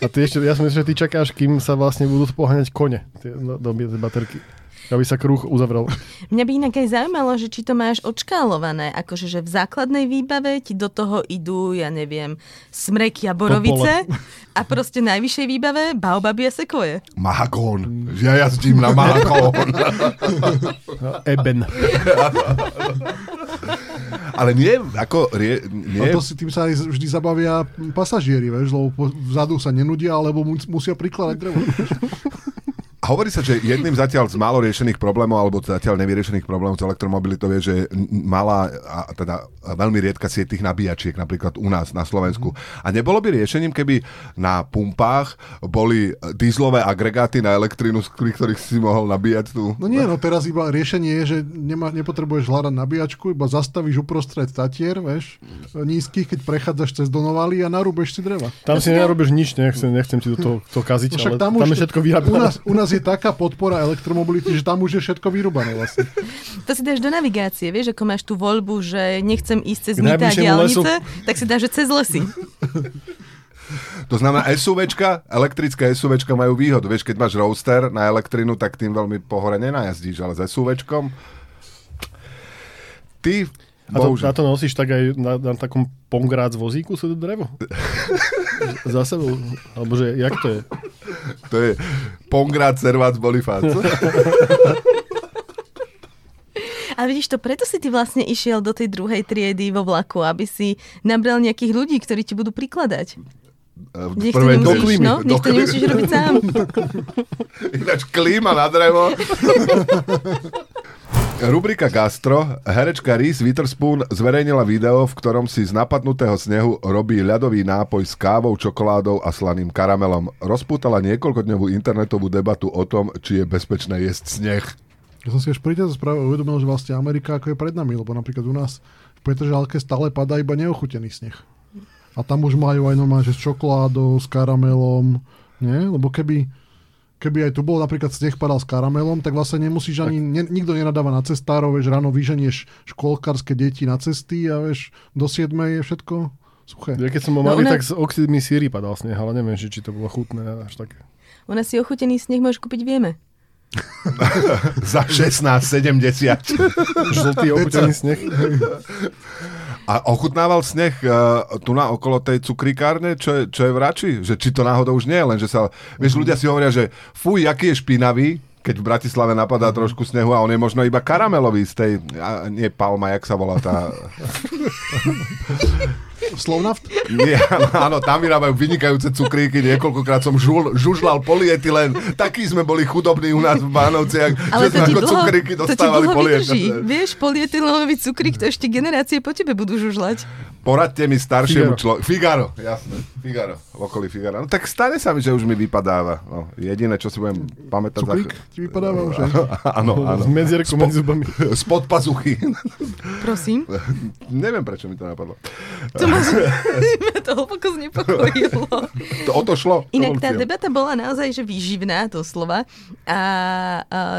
A ty ešte, ja som myslím, že ty čakáš, kým sa vlastne budú poháňať kone, tie dobíjacie baterky. Aby sa kruh uzavrel. Mňa by inak aj zaujímalo, že či to máš odškálované, akože že v základnej výbave ti do toho idú, ja neviem, smreky a borovice Topole. A proste najvyššej výbave baobaby a sekoje. Mahagón. Ja jazdím na mahagón. Eben. Ale nie, ako... Rie, nie. No to si, tým sa vždy zabavia pasažieri, vieš, lebo vzadu sa nenudia, alebo musia prikladať drevo. A hovorí sa, že jedným zatiaľ z málo riešených problémov, alebo zatiaľ nevyriešených problémov s elektromobilitou je, že malá, a teda veľmi riedka sieť tých nabíjačiek, napríklad u nás na Slovensku. A nebolo by riešením, keby na pumpách boli dieselové agregáty na elektrínu, z ktorých si mohol nabíjať tú... No nie, no teraz iba riešenie je, že nemá, nepotrebuješ hľadať nabíjačku, iba zastavíš uprostred tatier, vieš, nízkych, keď prechádzaš cez Donovaly a narúbeš si dreva. Tam si narúbeš nič, nechcem, nechcem ti do toho, toho kaziť, no, ale tam, tam je všetko vyrábané. U nás, u nás je taká podpora elektromobility, že tam už je všetko vyrúbané vlastne. To si dáš do navigácie, vieš, ako máš tú voľbu, že nechcem ísť cez mytá diaľnice, tak si dáš, že cez lesy. To znamená, SUVčka, elektrické SUVčka majú výhodu. Vieš, keď máš roadster na elektrinu, tak tým veľmi pohore nenajazdíš, ale s SUVčkom ty... A to, a to nosíš tak aj na, na takom pongrác vozíku sa to drevo? Za sebou? Alebo že, jak to je? To je pongrác servác Bonifác. Ale vidíš to, preto si ty vlastne išiel do tej druhej triedy vo vlaku, aby si nabral nejakých ľudí, ktorí ti budú prikladať. Nech to nemusíš, no? Nech to nemusíš robiť sám. Ináč klíma na drevo. Rubrika Gastro. Herečka Reese Witherspoon zverejnila video, v ktorom si z napadnutého snehu robí ľadový nápoj s kávou, čokoládou a slaným karamelom. Rozpútala niekoľkodňovú internetovú debatu o tom, či je bezpečné jesť sneh. Ja som si až pri tejto správe uvedomil, že vlastne Amerika ako je pred nami, lebo napríklad u nás v Petržalke stále padá iba neochutený sneh. A tam už majú aj normálne, že s čokoládou, s karamelom, nie? Lebo keby... Keby aj tu bol napríklad sneh padal s karamelom, tak vlastne nemusíš ani, ne, nikto nenadáva na cestárov, vieš, ráno vyženieš škôlkarské deti na cesty a vieš, do siedmej je všetko suché. Ja keď som ho malý, no, ona... tak s oxidmi síry padal sneh, ale neviem, či to bolo chutné až také. Ona si ochutený sneh môžeš kúpiť, vieme. Za šestnásť sedemdesiat. Žltý ochutený sneh. A ochutnával sneh uh, tu na okolo tej cukrikárne, čo je, čo je v Rači? Že či to náhodou už nie je, lenže sa... Vieš, ľudia si hovoria, že fuj, aký je špinavý, keď v Bratislave napadá trošku snehu a on je možno iba karamelový z tej... A nie palma, jak sa volá tá... Slovnaft? Nie, áno, tam vyrábajú vynikajúce cukríky, niekoľkokrát som žul, žužlal polietylen, takí sme boli chudobní u nás v Bánovciach, že sme ako dlho, cukríky dostávali polietylen. Vieš, polietylenový cukrík, to ešte generácie po tebe budú žužľať. Poradte mi staršiemu človeku. Figaro, jasné, Figaro, v okolí Figaro. No tak stane sa mi, že už mi vypadáva. No, jediné, čo si budem pamätať... Cukrík za... ti vypadáva už aj. Áno, áno. S medzierkou medzi zubami. Spod pazuchy. Prosím? Neviem, prečo mi to napadlo. Ma to hlboko znepokojilo. To o to šlo. Inak tá debata bola naozaj že výživná, to slova. A, a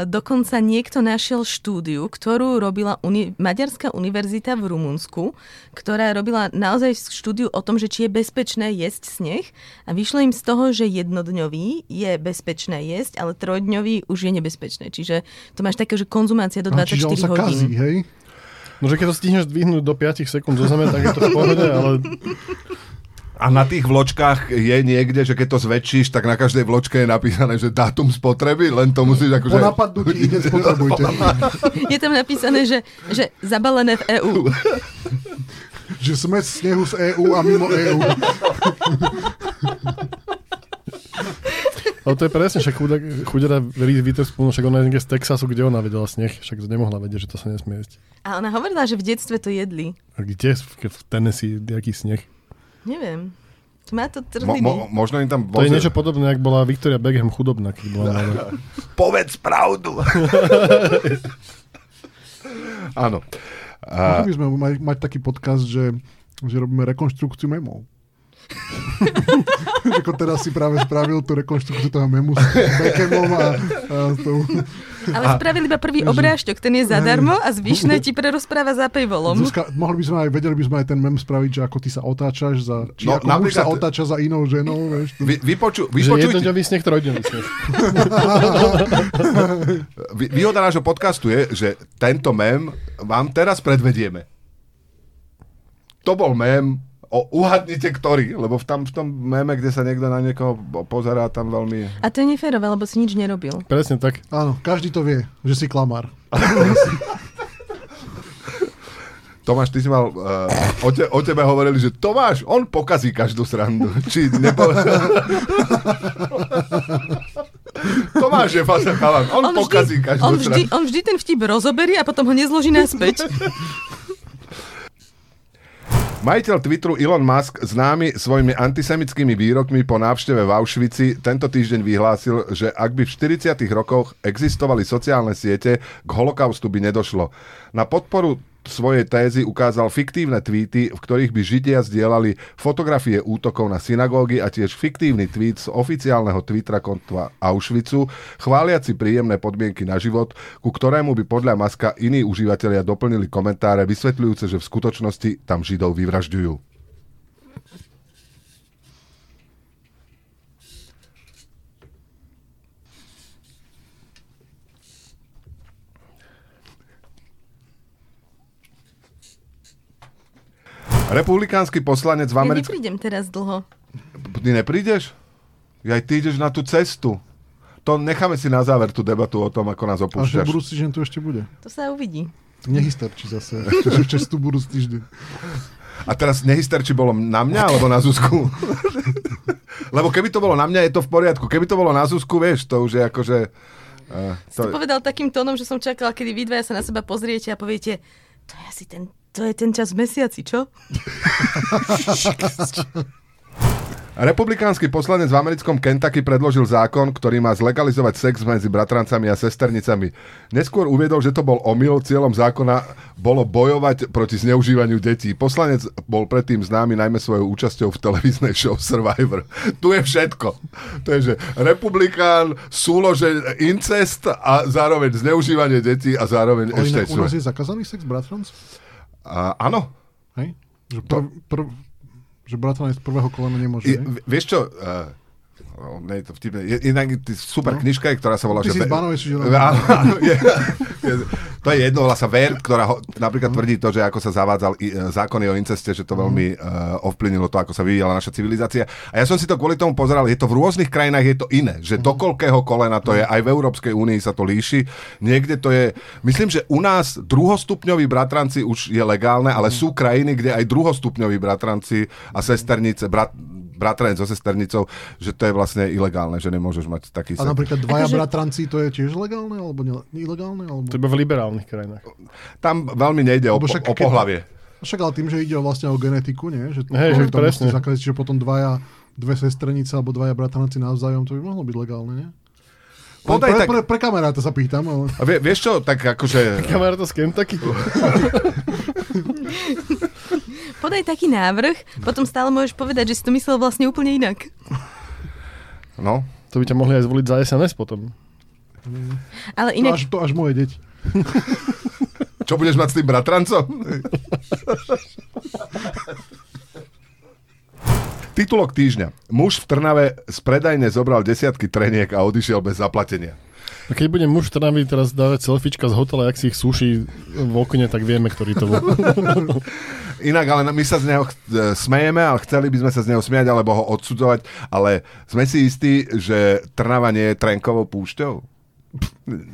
dokonca niekto našiel štúdiu, ktorú robila uni- Maďarská univerzita v Rumunsku, ktorá robila naozaj štúdiu o tom, že či je bezpečné jesť sneh. A vyšlo im z toho, že jednodňový je bezpečné jesť, ale trojdňový už je nebezpečné. Čiže to máš také, že konzumácia do dvadsaťštyri hodín. Čiže on sa kazí, hej? No, že keď to stihneš dvihnúť do päť sekúnd zo zeme, tak je to v pohode, ale... A na tých vločkách je niekde, že keď to zväčšíš, tak na každej vločke je napísané, že dátum spotreby, len to musíš akože... Po napadnutí ide spotrebujte. Je tam napísané, že, že zabalené v é ú. Že sme z snehu z é ú a mimo é ú. Ale to je presne, však chudera Reese Witherspoon, však ona je z Texasu, kde ona vedela sneh, však nemohla vedieť, že to sa nesmie jesť. A ona hovorila, že v detstve to jedli. A kde? V Tennessee, jaký sneh? Neviem. Má to trhliny. Mo, mo, možno im tam... Boze... To je niečo podobné, ako bola Victoria Beckham chudobná. Bola na... Povedz pravdu! Áno. A... Mohli by sme mať, mať taký podcast, že, že robíme rekonštrukciu memov. Ako teraz si práve spravil tú rekonštrukciu toho memu s Beckhamom a, a tou... Ale a... spravil iba prvý obrážťok, ten je zadarmo a zvyšné ti prerozpráva za paywallom. Zuzka, mohli by sme aj, vedeli by sme aj ten mem spraviť, že ako ty sa otáčaš za... Či no, ako napríklad... sa otáča za inou ženou, vieš? To... Vy, vypoču, vypočuj... Že jednodňový sneh, trojdňový sneh. Výhoda nášho podcastu je, že tento mem vám teraz predvedieme. To bol mem... O, uhadnite, ktorý, lebo v, tam, v tom meme, kde sa niekto na niekoho pozerá, tam veľmi... A to je neférové, lebo si nič nerobil. Presne tak. Áno, každý to vie, že si klamár. To Tomáš, ty si mal, uh, o, te, o tebe hovorili, že Tomáš, on pokazí každú srandu. Či nepovedal? Tomáš je fasa chalan, on, on pokazí vždy, každú on vždy, srandu. On vždy ten vtip rozoberie a potom ho nezloží naspäť. Majiteľ Twitteru Elon Musk, známy svojimi antisemitskými výrokmi po návšteve v Auschwitzi, tento týždeň vyhlásil, že ak by v štyridsiatych rokoch existovali sociálne siete, k holokaustu by nedošlo. Na podporu svojej tézy ukázal fiktívne tweety, v ktorých by Židia zdieľali fotografie útokov na synagógy a tiež fiktívny tweet z oficiálneho Twittera konta Auschwitzu, chváliaci príjemné podmienky na život, ku ktorému by podľa Muska iní užívateľia doplnili komentáre vysvetľujúce, že v skutočnosti tam Židov vyvražďujú. Republikánsky poslanec v Americku... Ja neprídem teraz dlho. Ty neprídeš? Aj ty ideš na tú cestu. To necháme si na záver tú debatu o tom, ako nás opúšťaš. Ale budúci týždeň tu ešte bude. To sa uvidí. Nehysterčí zase. Čestú budúci týždeň. A teraz nehysterčí bolo na mňa, alebo na Zuzku? Lebo keby to bolo na mňa, je to v poriadku. Keby to bolo na Zuzku, vieš, to už je akože... Uh, to... Si to povedal takým tónom, že som čakala, kedy vy dvaja sa na seba pozriete a poviete, to je asi ten... To je ten čas v mesiaci, čo? Republikánsky poslanec v americkom Kentucky predložil zákon, ktorý má zlegalizovať sex medzi bratrancami a sesternicami. Neskôr uviedol, že to bol omyl. Cieľom zákona bolo bojovať proti zneužívaniu detí. Poslanec bol predtým známy najmä svojou účasťou v televíznej show Survivor. Tu je všetko. To je, že republikán, súlože incest a zároveň zneužívanie detí a zároveň ešte... U nás je zakázaný sex bratrancov? Uh, áno. Hej? Že, prv, prv, že bratranec z prvého kolena nemôže. I, vieš čo? Uh, no, nie je to vtipné. Je, inak super no. Knižka, ktorá sa volá... Ty že si zbanovič. Be- áno, áno. Je, je, to je jedno, volá sa Vert, ktorá ho, napríklad tvrdí to, že ako sa zavádzal i, zákony o inceste, že to veľmi uh, ovplyvnilo to, ako sa vyvíjala naša civilizácia. A ja som si to kvôli tomu pozeral. Je to v rôznych krajinách, je to iné. Že do koľkého kolena to je. Aj v Európskej únii sa to líši. Niekde to je... Myslím, že u nás druhostupňoví bratranci už je legálne, ale sú krajiny, kde aj druhostupňoví bratranci a sesternice... Brat, bratranec so sesternicou, že to je vlastne ilegálne, že nemôžeš mať taký... A napríklad dvaja akože... bratranci, to je tiež legálne alebo ilegálne? Alebo... To iba v liberálnych krajinách. Tam veľmi nejde o, však, o pohlavie. Však ale tým, že ide vlastne o genetiku, nie? Že to, hey, že to musí zakázať, že potom dvaja, dve sestrenice alebo dvaja bratranci navzájom, to by mohlo byť legálne, nie? Podaj, pre, tak... pre, pre kamaráta sa pýtam. Ale... A vie, vieš čo, tak akože... Kamaráta z Kentucky. Podaj taký návrh, potom stále môžeš povedať, že si to myslel vlastne úplne inak. No, to by ťa mohli aj zvoliť za es en es potom. Ale inak... To až, to až moje deti. Čo budeš mať s tým bratrancom? Titulok týždňa. Muž v Trnave z predajne zobral desiatky treniek a odišiel bez zaplatenia. A keď bude muž v Trnavi teraz dávať selfiečka z hotela, jak si ich suší v okne, tak vieme, ktorý to bol. Inak, ale my sa z neho smejeme, ale chceli by sme sa z neho smiať, alebo ho odsudzovať, ale sme si istí, že Trnava nie je Trenkovou púšťou?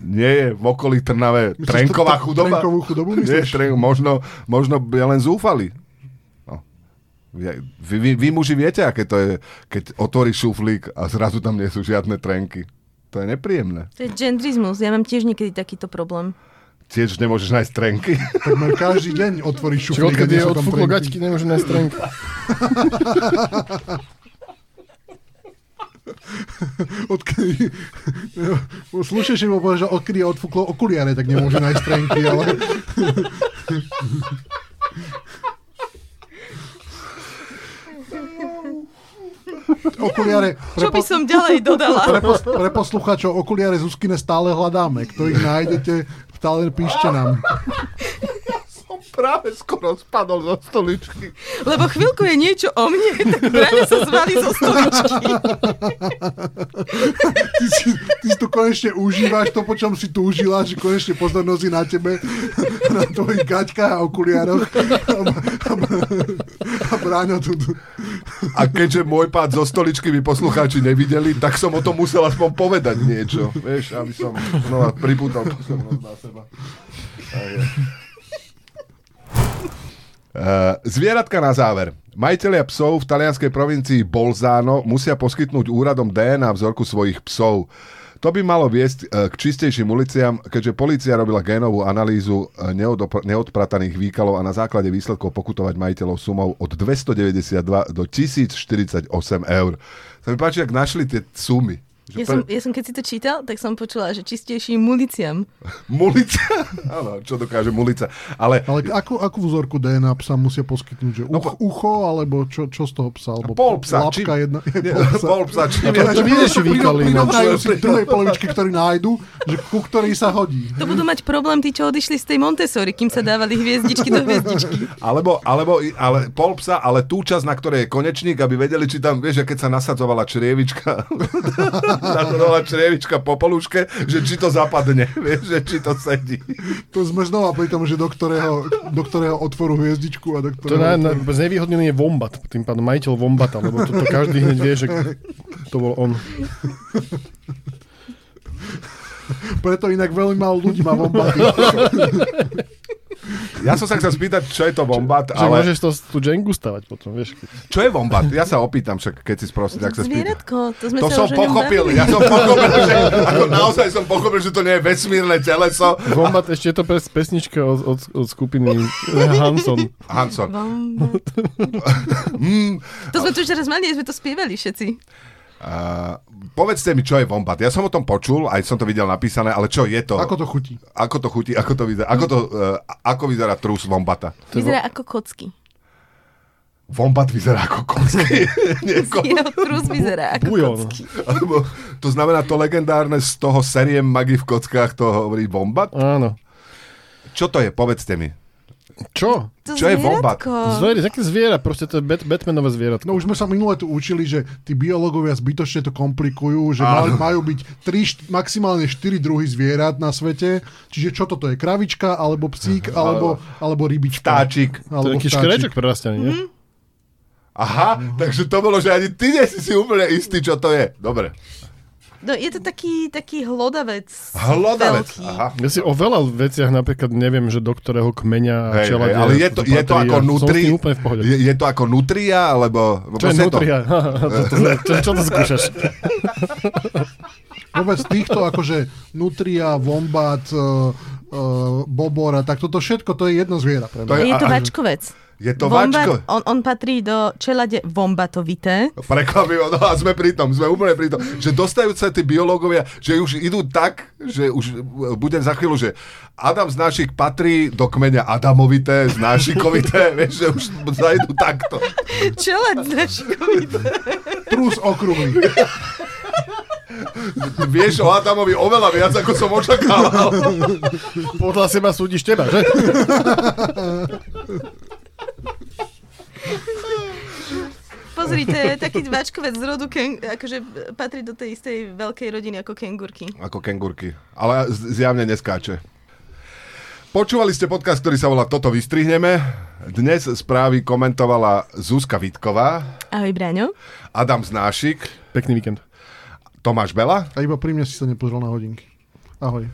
Nie je v okolí Trnave Trenková chudoba? Trenkovú chudobu, myslíš? Nie, možno, možno by len zúfali. Vy, vy, vy muži viete, aké to je, keď otvoríš šuflík a zrazu tam nie sú žiadne trenky. To je nepríjemné. To je gendrizmus. Ja mám tiež niekedy takýto problém. Tiež nemôžeš nájsť trenky? Takmer každý deň otvoríš šuflík a nie sú tam trenky. Gaťky, nemôžeš nájsť trenky. Odkedy... Slúšajš, že mi povedal, že odkedy je odfúklo okuliare, tak nemôže nájsť trenky, ale... Okuliare, čo by som ďalej dodala? Pre, pos, pre poslucháčov, okuliare Zuzkine stále hľadáme. Kto ich nájdete, stále píšte nám. Ja som práve skoro spadol zo stoličky. Lebo chvíľku je niečo o mne, tak Braňo sa zvali zo stoličky. Ty si, ty si tu konečne užívaš to, po čom si tu užila, že konečne pozornosť je na tebe, na tvojich gaťkách a okuliároch. A Braňo tu... A keďže môj pád zo stoličky by poslucháči nevideli, tak som o tom musel aspoň povedať niečo. Vieš, aby som znova pripútal pozornosť na seba. Zvieratka na záver. Majitelia psov v talianskej provincii Bolzano musia poskytnúť úradom dé en á vzorku svojich psov. To by malo viesť k čistejším uliciam, keďže polícia robila génovú analýzu neodprataných výkalov a na základe výsledkov pokutovať majiteľov sumou od dvestodeväťdesiatdva do tisícštyridsaťosem eur. Sa mi páči, ak našli tie sumy. Ja som, ja som, keď si to čítal, tak som počula, že čistejším muliciam. Mulica? Áno, čo dokáže mulica. Ale, ale akú, akú vzorku dé en á psa musia poskytnúť? Že no, uch, ucho, alebo čo, čo z toho psa? Alebo pol psa. Či... Jedna, nie, pol psa. Či... No, to vyrieš výkali. Vynobrajú si druhej polovičky, ktorý nájdu, že ku ktorej sa hodí. To budú mať problém tí, čo odišli z tej Montessori, kým sa dávali hviezdičky do hviezdičky. Alebo, alebo ale, pol psa, ale tú časť, na ktorej je konečník, aby vedeli, či tam, vieš, keď sa nasadzovala črievička. Nasadzovala črievička po polúške, že či to zapadne, vieš, že či to sedí. To sme znova pri tom, že do ktorého, do ktorého otvoru hviezdičku a do ktorého... To na, na, znevýhodnený je vombat, tým pádom majiteľ vombata, lebo to, to každý hneď vie, že to bol on. Preto inak veľmi málo ľudí má vombaty. Ja som sa chcel spýtať, čo je to vombat, čo, ale... Môžeš to, tú džengu stavať potom, vieš. Keď... Čo je vombat? Ja sa opýtam však, keď si sprostý, tak sa spýtam. Zvieratko, to sme to sa už pochopil. Ja som pochopil, že... Ako naozaj som pochopil, že to nie je vesmírne teleso. Vombat, ešte je to pres, pesnička od, od, od skupiny Hanson. Hanson. mm. To sme tu už raz mali, sme to spievali všetci. Uh, povedzte mi, čo je vombat. Ja som o tom počul, aj som to videl napísané, ale čo je to? Ako to chutí? Ako to chutí, ako to vyzerá? Ako, to, uh, ako vyzerá trus vombata? Vyzerá ako kocky. Vombat vyzerá ako kocky. Jeho trus vyzerá ako Bujon. Kocky. To znamená to legendárne z toho seriem Magi v kockách, to hovorí vombat? Áno. Čo to je? Povedzte mi. Čo? To čo zvieratko. Je vombat? Zvier, také zviera, proste to je Bat- Batmanové zvieratko. No už sme sa minule tu učili, že tí biológovia zbytočne to komplikujú, že maj, majú byť tri, maximálne štyri druhy zvierat na svete. Čiže čo toto je? Kravička, alebo psík, alebo, alebo rybička. Vtáčik. To je taký škrečok prerastený, nie? Mm. Aha, uh-huh. Takže to bolo, že ani ty nie si si úplne istý, čo to je. Dobre. No, je to taký, taký hlodavec. Hlodavec, veľký. Aha. Ja si o veľa veciach napríklad neviem, že do ktorého kmeňa hey, čela... Hey, ale je to, je to ako nutria? Je, je to ako nutria, alebo... Čo je nutria? To... to, to, to, čo to skúšaš? Vôbec týchto akože nutria, vombat, uh, uh, bobora, tak toto všetko, to je jedno zviera. Pre mňa. To je, je to vačkovec. Je to vačko. On, on patrí do čelade vombatovité. Prekvapivo, no a sme pri tom, sme úplne pri tom. Že dostajú sa tí biológovia, že už idú tak, že už budem za chvíľu, že Adam Znášik patrí do kmeňa Adamovité, Znášikovité, vieš, že už zajdú takto. Čelad Znášikovité. Trus okrúhly. Vieš o Adamovi oveľa viac, ako som očakával. Podľa seba súdiš teba, že? Pozrite, taký váčkovec z rodu ken, akože patrí do tej istej veľkej rodiny ako kengurky. Ako kengurky, ale zjavne neskáče. Počúvali ste podcast, ktorý sa volá Toto vystrihneme. Dnes správy komentovala Zuzka Vítková. Ahoj Braňo. Adam Znášik. Pekný víkend. Tomáš Bela. A iba pri mne si sa nepozrel na hodinky. Ahoj.